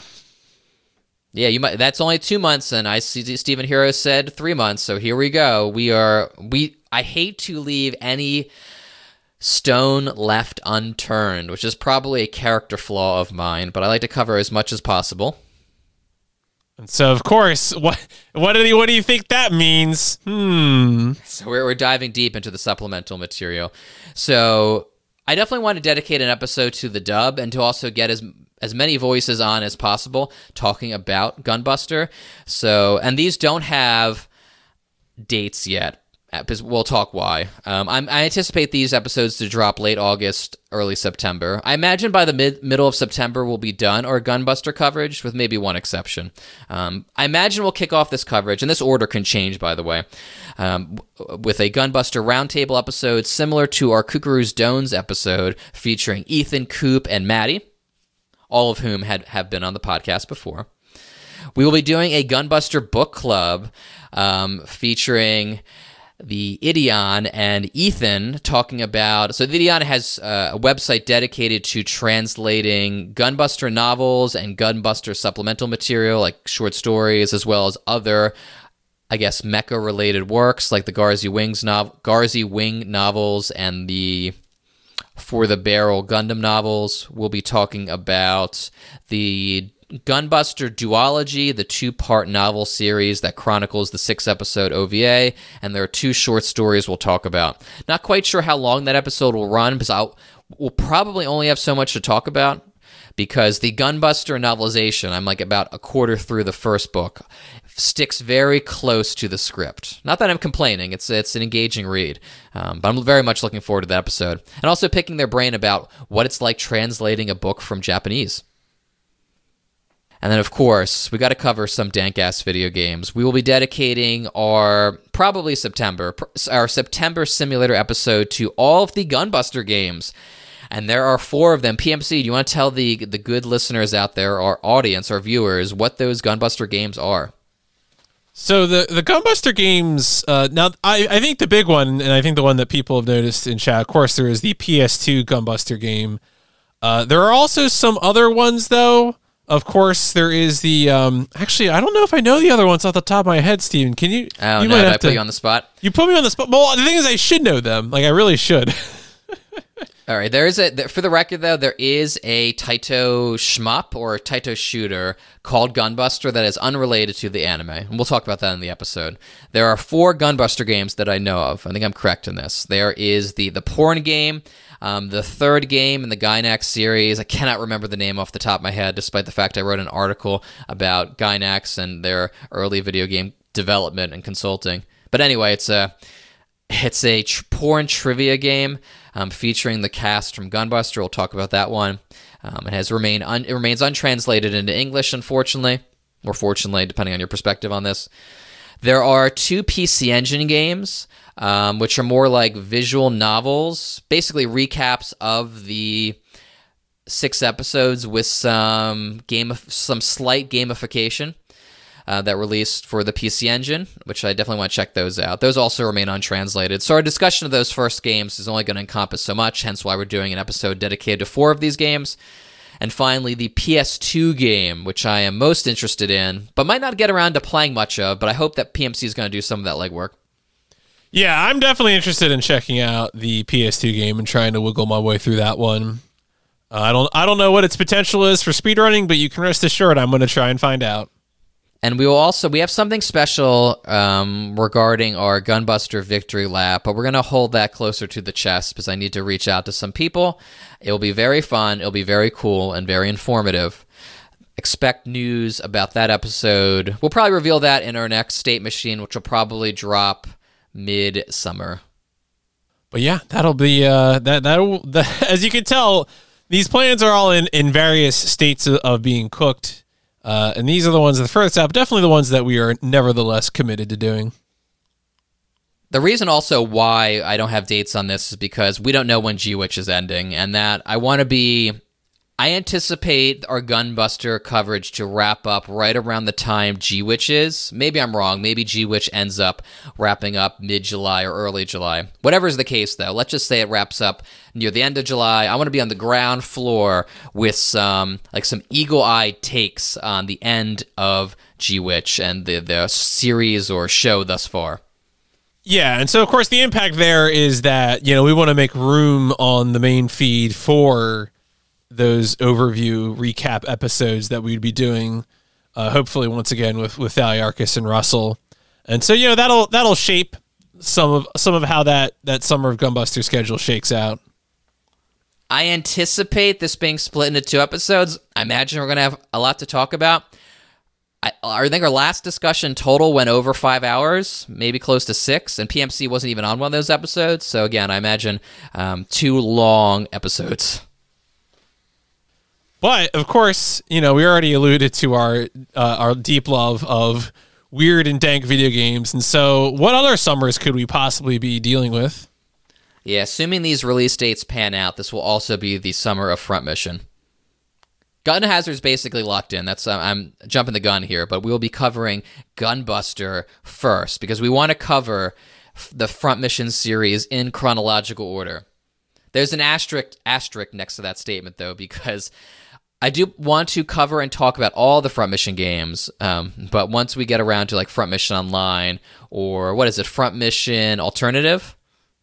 Yeah, you might. That's only two months, and I see Stephen Hero said three months. So here we go. We are. We. I hate to leave any stone left unturned, which is probably a character flaw of mine. But I like to cover as much as possible. And so, of course, what what do you what do you think that means? Hmm. So we're we're diving deep into the supplemental material. So. I definitely want to dedicate an episode to the dub and to also get as as many voices on as possible talking about Gunbuster. So, and these don't have dates yet. We'll talk why. Um, I'm, I anticipate these episodes to drop late August, early September. I imagine by the mid, middle of September we'll be done our Gunbuster coverage, with maybe one exception. Um, I imagine we'll kick off this coverage, and this order can change, by the way, um, with a Gunbuster roundtable episode similar to our Kukuru's Dones episode featuring Ethan, Coop, and Maddie, all of whom had have been on the podcast before. We will be doing a Gunbuster book club um, featuring The Ideon and Ethan talking about... So The Ideon has uh, a website dedicated to translating Gunbuster novels and Gunbuster supplemental material, like short stories, as well as other, I guess, mecha-related works, like the Garzi Wings no- Garzi Wing novels and the For the Barrel Gundam novels. We'll be talking about the Gunbuster Duology, the two-part novel series that chronicles the six-episode O V A, and there are two short stories we'll talk about. Not quite sure how long that episode will run, because I'll, we'll probably only have so much to talk about, because the Gunbuster novelization, I'm like about a quarter through the first book, sticks very close to the script. Not that I'm complaining, it's it's an engaging read, um, but I'm very much looking forward to that episode, and also picking their brain about what it's like translating a book from Japanese. And then, of course, we got to cover some dank-ass video games. We will be dedicating our, probably September, our September simulator episode to all of the Gunbuster games. And there are four of them. P M C, do you want to tell the, the good listeners out there, our audience, our viewers, what those Gunbuster games are? So the, the Gunbuster games, uh, now I, I think the big one, and I think the one that people have noticed in chat, of course, there is the P S two Gunbuster game. Uh, there are also some other ones, though. Of course, there is the... Um, actually, I don't know if I know the other ones off the top of my head, Steven. Can you... Oh, you no, might have I put to, you on the spot? You put me on the spot. Well, the thing is, I should know them. Like, I really should. All right, there is a... For the record, though, there is a Taito shmup or a Taito shooter called Gunbuster that is unrelated to the anime, and we'll talk about that in the episode. There are four Gunbuster games that I know of. I think I'm correct in this. There is the, the porn game... Um, the third game in the Gainax series, I cannot remember the name off the top of my head, despite the fact I wrote an article about Gainax and their early video game development and consulting. But anyway, it's a it's a tr- porn trivia game um, featuring the cast from Gunbuster. We'll talk about that one. Um, it has remained un- it remains untranslated into English, unfortunately, or fortunately, depending on your perspective on this. There are two P C Engine games, um, which are more like visual novels, basically recaps of the six episodes with some game, some slight gamification uh, that released for the P C Engine, which I definitely want to check those out. Those also remain untranslated. So our discussion of those first games is only going to encompass so much, hence why we're doing an episode dedicated to four of these games. And finally, the P S two game, which I am most interested in, but might not get around to playing much of, but I hope that P M C is going to do some of that legwork. Yeah, I'm definitely interested in checking out the P S two game and trying to wiggle my way through that one. Uh, I don't I don't know what its potential is for speedrunning, but you can rest assured I'm going to try and find out. And we will also, we have something special um, regarding our Gunbuster victory lap, but we're going to hold that closer to the chest because I need to reach out to some people. It'll be very fun. It'll be very cool and very informative. Expect news about that episode. We'll probably reveal that in our next State Machine, which will probably drop mid-summer. But yeah, that'll be, uh, that, that'll, that, as you can tell, these plans are all in, in various states of, of being cooked. Uh, and these are the ones that the furthest out, definitely the ones that we are nevertheless committed to doing. The reason also why I don't have dates on this is because we don't know when G-Witch is ending, and that I want to be... I anticipate our Gunbuster coverage to wrap up right around the time G-Witch is. Maybe I'm wrong. Maybe G-Witch ends up wrapping up mid-July or early July. Whatever is the case, though, let's just say it wraps up near the end of July. I want to be on the ground floor with some like some eagle-eyed takes on the end of G-Witch and the, the series or show thus far. Yeah, and so, of course, the impact there is that, you know, we want to make room on the main feed for those overview recap episodes that we'd be doing, uh, hopefully once again with, with Thaliarchus and Russell. And so, you know, that'll, that'll shape some of, some of how that, that summer of Gunbuster schedule shakes out. I anticipate this being split into two episodes. I imagine we're going to have a lot to talk about. I, I think our last discussion total went over five hours, maybe close to six, and P M C wasn't even on one of those episodes. So again, I imagine um, two long episodes. But of course, you know, we already alluded to our uh, our deep love of weird and dank video games, and so what other summers could we possibly be dealing with? Yeah, assuming these release dates pan out, this will also be the summer of Front Mission. Gun Hazard's basically locked in. That's uh, I'm jumping the gun here, but we will be covering Gunbuster first because we want to cover f- the Front Mission series in chronological order. There's an asterisk asterisk next to that statement, though, because I do want to cover and talk about all the Front Mission games, um, but once we get around to like Front Mission Online or what is it, Front Mission Alternative?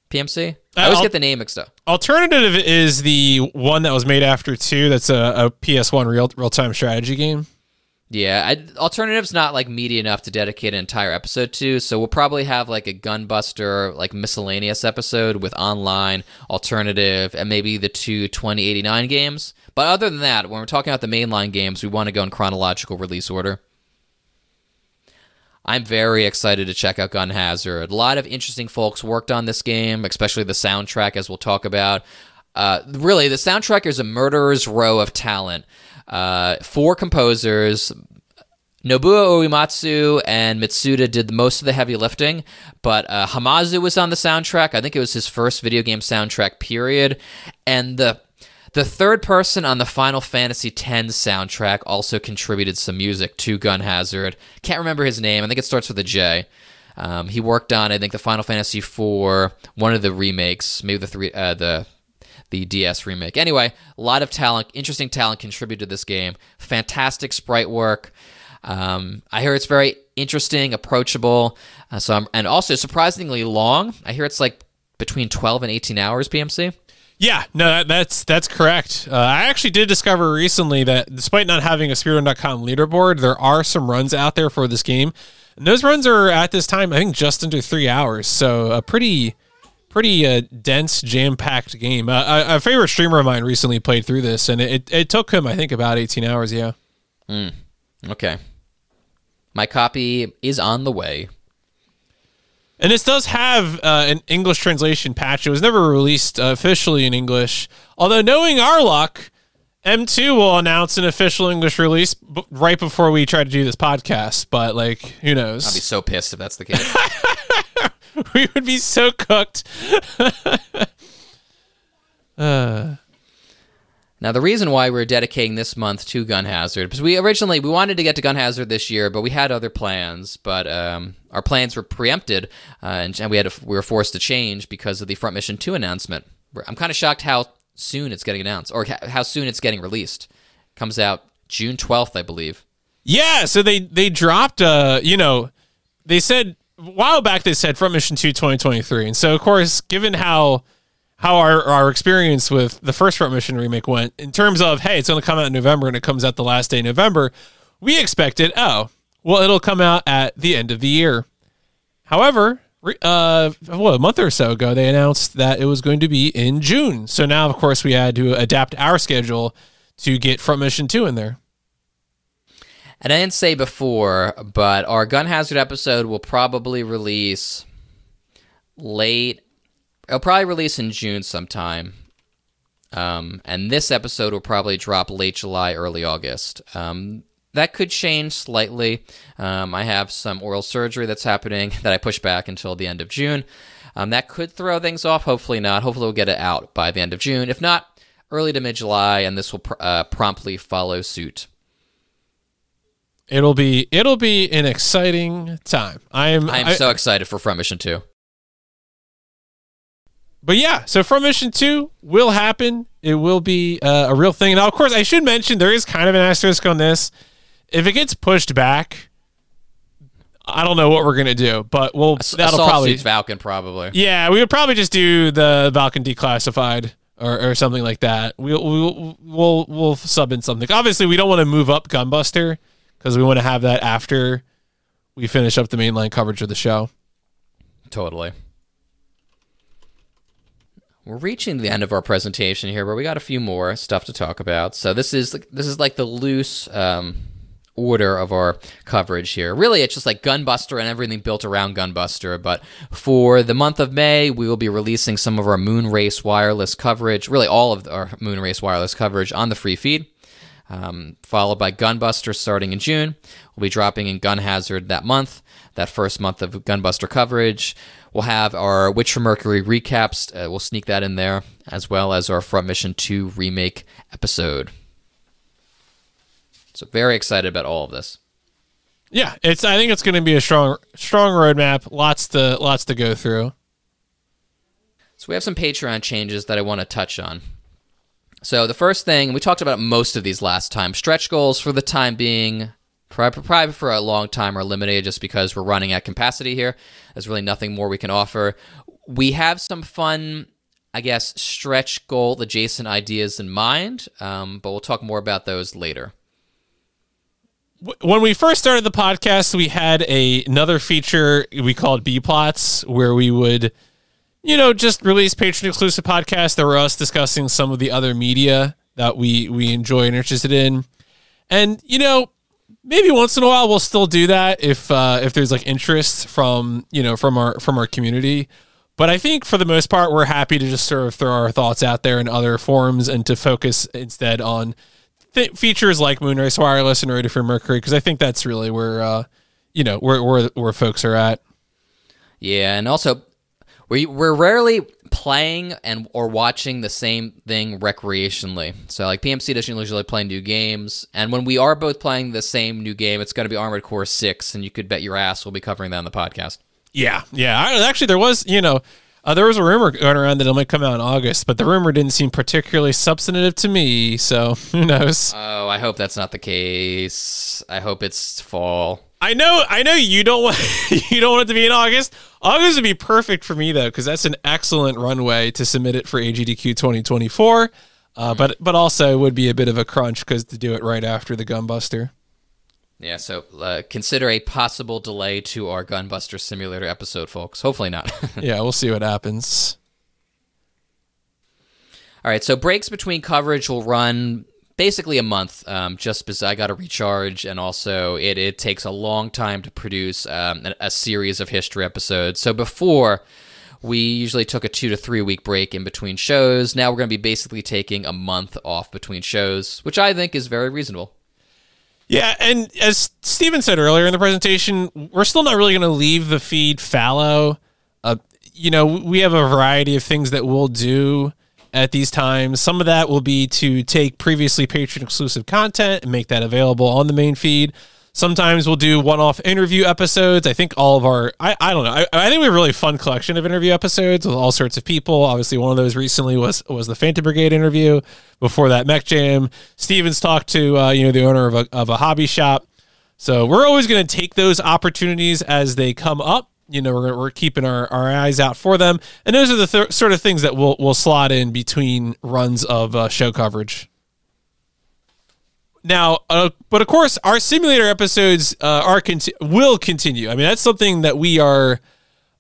P M C? I always uh, al- get the name mixed up. Alternative is the one that was made after two. That's a, a P S one real, real-time strategy game. Yeah. I, Alternative's not like meaty enough to dedicate an entire episode to, so we'll probably have like a Gunbuster, like miscellaneous episode with Online, Alternative, and maybe the two twenty eighty-nine games. But other than that, when we're talking about the mainline games, we want to go in chronological release order. I'm very excited to check out Gun Hazard. A lot of interesting folks worked on this game, especially the soundtrack, as we'll talk about. Uh, really, the soundtrack is a murderer's row of talent. Uh, four composers, Nobuo Uematsu and Mitsuda did most of the heavy lifting, but uh, Hamazu was on the soundtrack. I think it was his first video game soundtrack, period. And the The third person on the Final Fantasy X soundtrack also contributed some music to Gun Hazard. Can't remember his name. I think it starts with a J. Um, he worked on, I think, the Final Fantasy four, one of the remakes, maybe the three, uh, the the D S remake. Anyway, a lot of talent, interesting talent contributed to this game. Fantastic sprite work. Um, I hear it's very interesting, approachable, uh, so I'm, and also surprisingly long. I hear it's like between twelve and eighteen hours, P M C. Yeah, no, that, that's that's correct. Uh, I actually did discover recently that despite not having a Speedrun dot com leaderboard, there are some runs out there for this game. And those runs are, at this time, I think just under three hours. So a pretty pretty uh, dense, jam-packed game. Uh, a, a favorite streamer of mine recently played through this, and it, it took him, I think, about eighteen hours, yeah. Mm, okay. My copy is on the way. And this does have uh, an English translation patch. It was never released uh, officially in English. Although, knowing our luck, M two will announce an official English release b- right before we try to do this podcast. But, like, who knows? I'll be so pissed if that's the case. We would be so cooked. uh... Now, the reason why we're dedicating this month to Gun Hazard, because we originally, we wanted to get to Gun Hazard this year, but we had other plans, but um, our plans were preempted, uh, and, and we had to, we were forced to change because of the Front Mission two announcement. I'm kind of shocked how soon it's getting announced, or how soon it's getting released. It comes out June twelfth, I believe. Yeah, so they, they dropped, uh, you know, they said, a while back they said Front Mission two twenty twenty-three, and so, of course, given how... how our, our experience with the first Front Mission remake went in terms of, hey, it's going to come out in November and it comes out the last day of November, we expected, oh, well, it'll come out at the end of the year. However, uh, well, a month or so ago, they announced that it was going to be in June. So now, of course, we had to adapt our schedule to get Front Mission two in there. And I didn't say before, but our Gun Hazard episode will probably release late It'll probably release in June sometime, um, and this episode will probably drop late July, early August. Um, that could change slightly. Um, I have some oral surgery that's happening that I push back until the end of June. Um, that could throw things off. Hopefully not. Hopefully we'll get it out by the end of June. If not, early to mid-July, and this will pr- uh, promptly follow suit. It'll be it'll be an exciting time. I am I am I, so excited for Front Mission two. But yeah, so Front Mission two will happen. It will be uh, a real thing. Now, of course, I should mention there is kind of an asterisk on this. If it gets pushed back, I don't know what we're going to do, but we'll... Ass- that'll probably Falcon, probably. Yeah, we would probably just do the Falcon Declassified or, or something like that. We'll, we'll, we'll, we'll sub in something. Obviously, we don't want to move up Gunbuster because we want to have that after we finish up the mainline coverage of the show. Totally. We're reaching the end of our presentation here, but we got a few more stuff to talk about. So this is this is like the loose um, order of our coverage here. Really, it's just like Gunbuster and everything built around Gunbuster. But for the month of May, we will be releasing some of our Moonrace Wireless coverage, really all of our Moonrace Wireless coverage on the free feed. Um, followed by Gunbuster starting in June. We'll be dropping in Gun Hazard that month, that first month of Gunbuster coverage. We'll have our Witch from Mercury recaps. Uh, we'll sneak that in there, as well as our Front Mission two remake episode. So very excited about all of this. Yeah, it's. I think it's going to be a strong, strong roadmap. Lots to, lots to go through. So we have some Patreon changes that I want to touch on. So the first thing, we talked about most of these last time, stretch goals for the time being, probably for a long time, are limited just because we're running at capacity here. There's really nothing more we can offer. We have some fun, I guess, stretch goal adjacent ideas in mind, um, but we'll talk more about those later. When we first started the podcast, we had a, another feature we called B-Plots, where we would... You know, just release Patreon-exclusive podcasts that were us discussing some of the other media that we, we enjoy and are interested in. And, you know, maybe once in a while we'll still do that if uh, if there's, like, interest from, you know, from our from our community. But I think for the most part we're happy to just sort of throw our thoughts out there in other forums and to focus instead on th- features like Moonrace Wireless and Radio Free Mercury, because I think that's really where, uh, you know, where, where, where folks are at. Yeah, and also... We we're rarely playing and or watching the same thing recreationally. So like P M C doesn't usually play new games, and when we are both playing the same new game, it's going to be Armored Core six, and you could bet your ass we'll be covering that on the podcast. Yeah, yeah. I, actually, there was you know uh, there was a rumor going around that it might come out in August, but the rumor didn't seem particularly substantive to me. So who knows? Oh, I hope that's not the case. I hope it's fall. I know, I know you don't want you don't want it to be in August. August would be perfect for me though, because that's an excellent runway to submit it for A G D Q twenty twenty-four. Uh, mm-hmm. But but also it would be a bit of a crunch because to do it right after the Gunbuster. Yeah, so uh, consider a possible delay to our Gunbuster Simulator episode, folks. Hopefully not. Yeah, we'll see what happens. All right, so breaks between coverage will run. Basically a month, um, just because I got to recharge, and also it, it takes a long time to produce um, a, a series of history episodes. So before, we usually took a two to three week break in between shows. Now we're going to be basically taking a month off between shows, which I think is very reasonable. Yeah, and as Steven said earlier in the presentation, we're still not really going to leave the feed fallow. Uh, you know, we have a variety of things that we'll do at these times. Some of that will be to take previously Patreon-exclusive content and make that available on the main feed. Sometimes we'll do one-off interview episodes. I think all of our... I, I don't know. I, I think we have a really fun collection of interview episodes with all sorts of people. Obviously, one of those recently was was the Phantom Brigade interview. Before that, Mech Jam. Steven's talked to uh, you know the owner of a, of a hobby shop. So we're always going to take those opportunities as they come up. You know, we're, we're keeping our, our eyes out for them. And those are the th- sort of things that we'll, we'll slot in between runs of uh, show coverage. Now, uh, but of course, our simulator episodes uh, are conti- will continue. I mean, that's something that we are...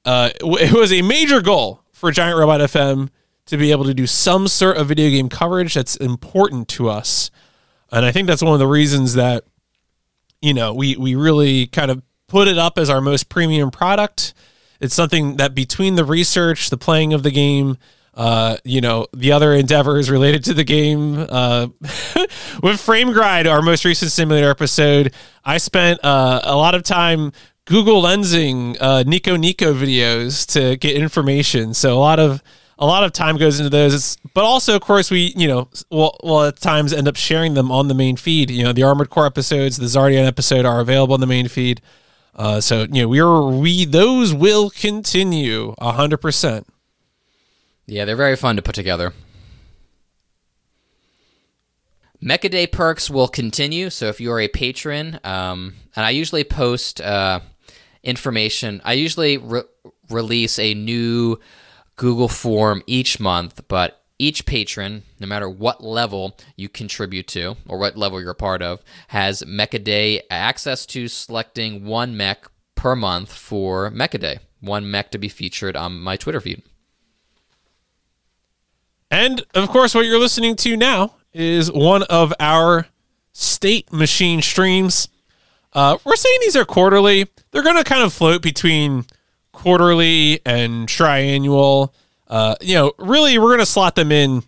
Uh, it was a major goal for Giant Robot F M to be able to do some sort of video game coverage that's important to us. And I think that's one of the reasons that, you know, we, we really kind of put it up as our most premium product. It's something that between the research, the playing of the game, uh, you know, the other endeavors related to the game, uh, with Frame Grind, our most recent simulator episode, I spent uh, a lot of time Google lensing uh, Nico Nico videos to get information. So a lot of a lot of time goes into those. It's, but also, of course, we you know we'll, we'll at times end up sharing them on the main feed. You know, the Armored Core episodes, the Zardian episode are available on the main feed. Uh, so, you know, we are, we, those will continue a hundred percent. Yeah. They're very fun to put together. Mecha Day perks will continue. So if you're a patron, um, and I usually post, uh, information, I usually re- release a new Google form each month, but each patron, no matter what level you contribute to or what level you're a part of, has Mecha Day access to selecting one mech per month for Mecha Day. One mech to be featured on my Twitter feed. And, of course, what you're listening to now is one of our State Machine streams. Uh, we're saying these are quarterly. They're going to kind of float between quarterly and triannual. Uh, you know, really, we're going to slot them in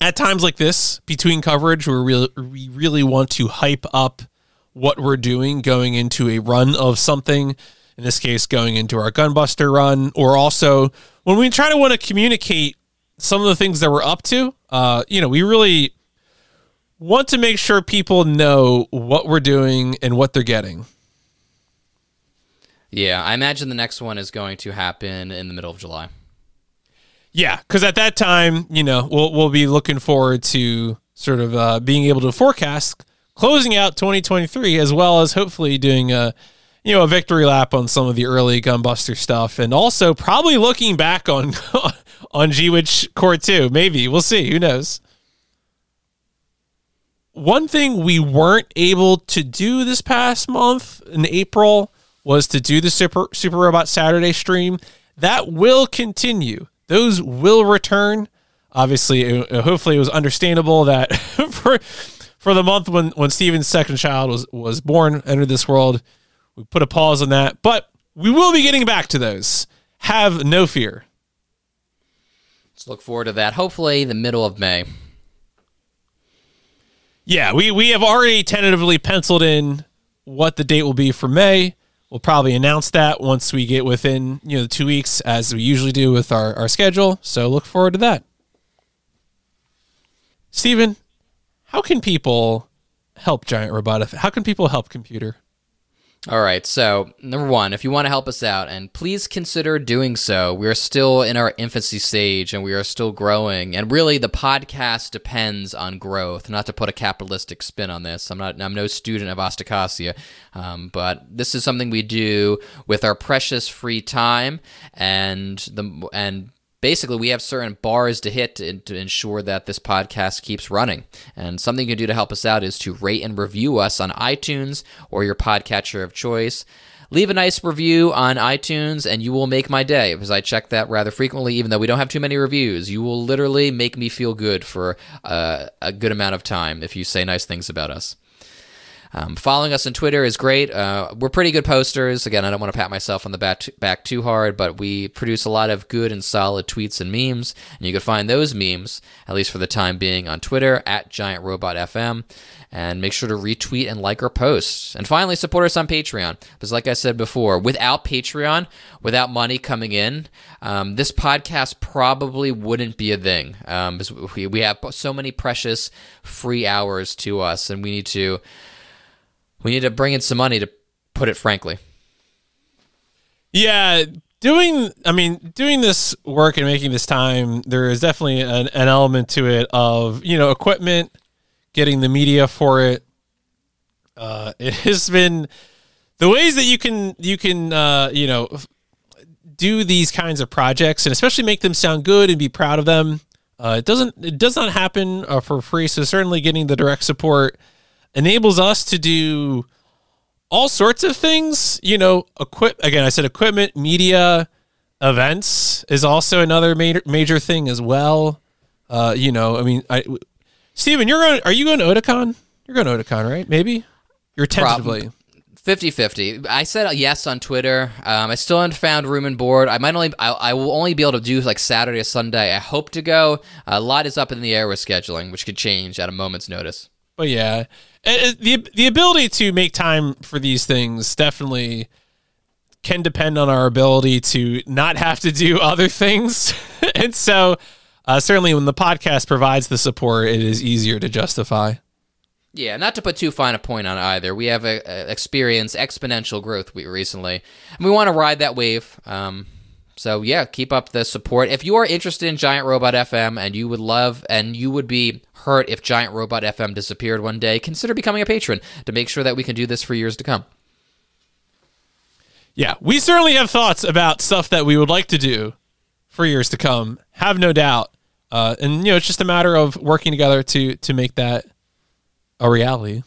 at times like this between coverage where we, we really want to hype up what we're doing going into a run of something. In this case, going into our Gunbuster run, or also when we try to want to communicate some of the things that we're up to. Uh, you know, we really want to make sure people know what we're doing and what they're getting. Yeah, I imagine the next one is going to happen in the middle of July. Yeah, because at that time, you know, we'll we'll be looking forward to sort of uh, being able to forecast closing out twenty twenty-three, as well as hopefully doing a you know a victory lap on some of the early Gunbuster stuff, and also probably looking back on on G-Witch Core two. Maybe we'll see. Who knows? One thing we weren't able to do this past month in April was to do the Super Super Robot Saturday stream. That will continue. Those will return. Obviously, it, hopefully, it was understandable that for for the month when, when Steven's second child was, was born, entered this world, we put a pause on that. But we will be getting back to those. Have no fear. Let's look forward to that. Hopefully, the middle of May. Yeah, we, we have already tentatively penciled in what the date will be for May. We'll probably announce that once we get within, you know, the two weeks as we usually do with our, our schedule. So look forward to that. Steven, how can people help Giant Robot? How can people help Computer? All right. So number one, if you want to help us out, and please consider doing so, we are still in our infancy stage and we are still growing. And really the podcast depends on growth, not to put a capitalistic spin on this. I'm not, I'm no student of Ostacasia, um, but this is something we do with our precious free time, and the, and basically, we have certain bars to hit to, to ensure that this podcast keeps running. And something you can do to help us out is to rate and review us on iTunes or your podcatcher of choice. Leave a nice review on iTunes, and you will make my day, because I check that rather frequently, even though we don't have too many reviews. You will literally make me feel good for uh, a good amount of time if you say nice things about us. Um, following us on Twitter is great. Uh, we're pretty good posters. Again, I don't want to pat myself on the back, t- back too hard, but we produce a lot of good and solid tweets and memes, and you can find those memes, at least for the time being, on Twitter, at Giant Robot F M, and make sure to retweet and like our posts. And finally, support us on Patreon, because like I said before, without Patreon, without money coming in, um, this podcast probably wouldn't be a thing, um, because we, we have so many precious free hours to us, and we need to We need to bring in some money, to put it frankly. Yeah, doing, I mean, doing this work and making this time, there is definitely an, an element to it of, you know, equipment, getting the media for it. Uh, it has been the ways that you can, you can, uh, you know, do these kinds of projects, and especially make them sound good and be proud of them. Uh, it doesn't, it does not happen uh, for free. So certainly getting the direct support enables us to do all sorts of things, you know, equip, again, I said equipment, media, events is also another major, major thing as well. Uh, you know, I mean, I, Steven, you're going, are you going to Otakon? You're going to Otakon, right? Maybe you're tentatively. Problem. fifty-fifty. I said yes on Twitter. Um, I still haven't found room and board. I might only, I, I will only be able to do like Saturday or Sunday. I hope to go. A lot is up in the air with scheduling, which could change at a moment's notice. But yeah, the the ability to make time for these things definitely can depend on our ability to not have to do other things. And so uh, certainly when the podcast provides the support, it is easier to justify. Yeah, not to put too fine a point on either. We have a, a experienced exponential growth recently, and we want to ride that wave. Um So yeah, keep up the support. If you are interested in Giant Robot F M and you would love, and you would be hurt if Giant Robot F M disappeared one day, consider becoming a patron to make sure that we can do this for years to come. Yeah, we certainly have thoughts about stuff that we would like to do for years to come. Have no doubt. Uh, and you know, it's just a matter of working together to to make that a reality.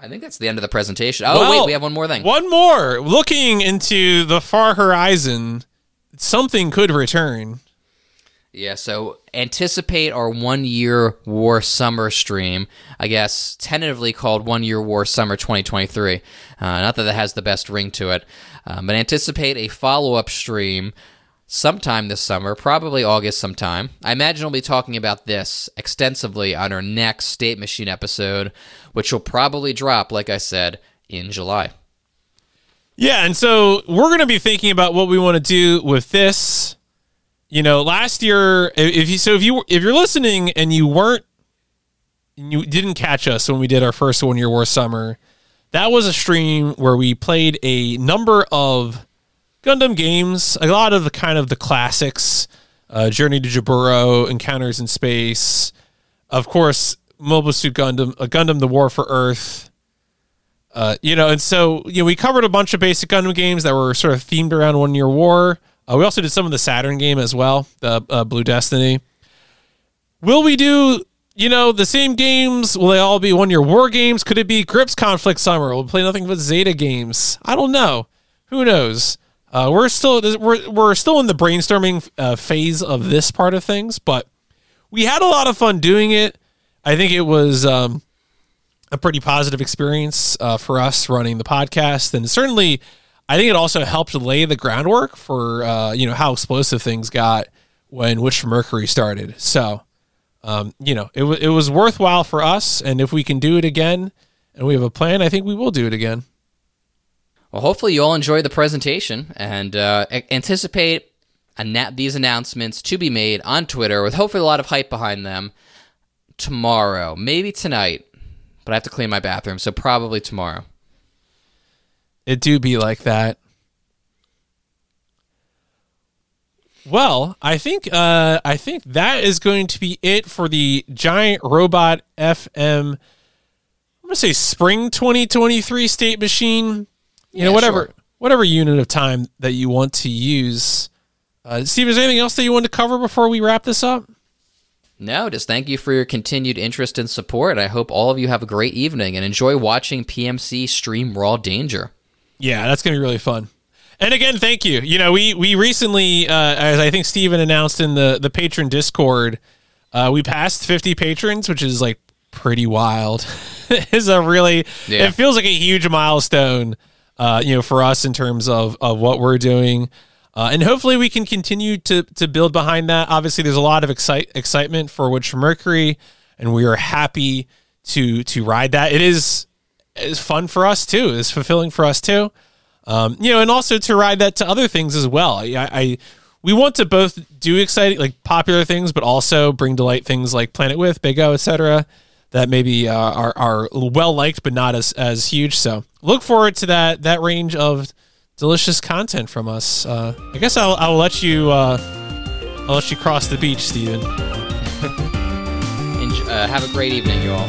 I think that's the end of the presentation. Oh, well, wait, we have one more thing. One more. Looking into the far horizon, something could return. Yeah, so anticipate our one-year War Summer stream, I guess, tentatively called One Year War Summer twenty twenty-three. Uh, not that that has the best ring to it, um, but anticipate a follow-up stream sometime this summer, probably August sometime. I imagine we'll be talking about this extensively on our next State Machine episode, which will probably drop, like I said, in July. Yeah, and so we're going to be thinking about what we want to do with this. You know, last year, if you so if you if you're listening and you weren't, you didn't catch us when we did our first One Year War Summer, that was a stream where we played a number of Gundam games, a lot of the kind of the classics, uh, Journey to Jaburo, Encounters in Space, of course, Mobile Suit Gundam, uh, Gundam: The War for Earth. Uh, you know, and so you know, we covered a bunch of basic Gundam games that were sort of themed around One Year War. Uh, we also did some of the Saturn game as well, the uh, Blue Destiny. Will we do, you know, the same games? Will they all be one-year war games? Could it be Grips Conflict Summer? We'll play nothing but Zeta games. I don't know. Who knows? Uh, we're still we're we're still in the brainstorming uh, phase of this part of things, but we had a lot of fun doing it. I think it was um, a pretty positive experience uh, for us running the podcast, and certainly, I think it also helped lay the groundwork for uh, you know how explosive things got when Witch from Mercury started. So, um, you know, it w- it was worthwhile for us, and if we can do it again, and we have a plan, I think we will do it again. Well, hopefully you all enjoyed the presentation and uh, anticipate ana- these announcements to be made on Twitter with hopefully a lot of hype behind them tomorrow, maybe tonight, but I have to clean my bathroom, so probably tomorrow. It do be like that. Well, I think uh, I think that is going to be it for the Giant Robot F M. I'm gonna say spring twenty twenty-three State Machine. You yeah, know, whatever sure. whatever unit of time that you want to use. Uh, Steve, is there anything else that you want to cover before we wrap this up? No, just thank you for your continued interest and support. I hope all of you have a great evening and enjoy watching P M C stream Raw Danger. Yeah, that's going to be really fun. And again, thank you. You know, we we recently, uh, as I think Steven announced in the, the patron Discord, uh, we passed fifty patrons, which is like pretty wild. It's a really, yeah. It feels like a huge milestone, uh, you know, for us in terms of, of what we're doing. Uh, and hopefully we can continue to to build behind that. Obviously, there's a lot of excite, excitement for Witch from Mercury, and we are happy to to ride that. It is... It's fun for us too. It's fulfilling for us too, um, you know, and also to ride that to other things as well. I, I we want to both do exciting, like popular things, but also bring to light things like Planet With, Big O, et cetera, that maybe uh, are are well liked but not as as huge. So look forward to that that range of delicious content from us. Uh, I guess I'll I'll let you uh, I'll let you cross the beach, Steven. uh, have a great evening, you all.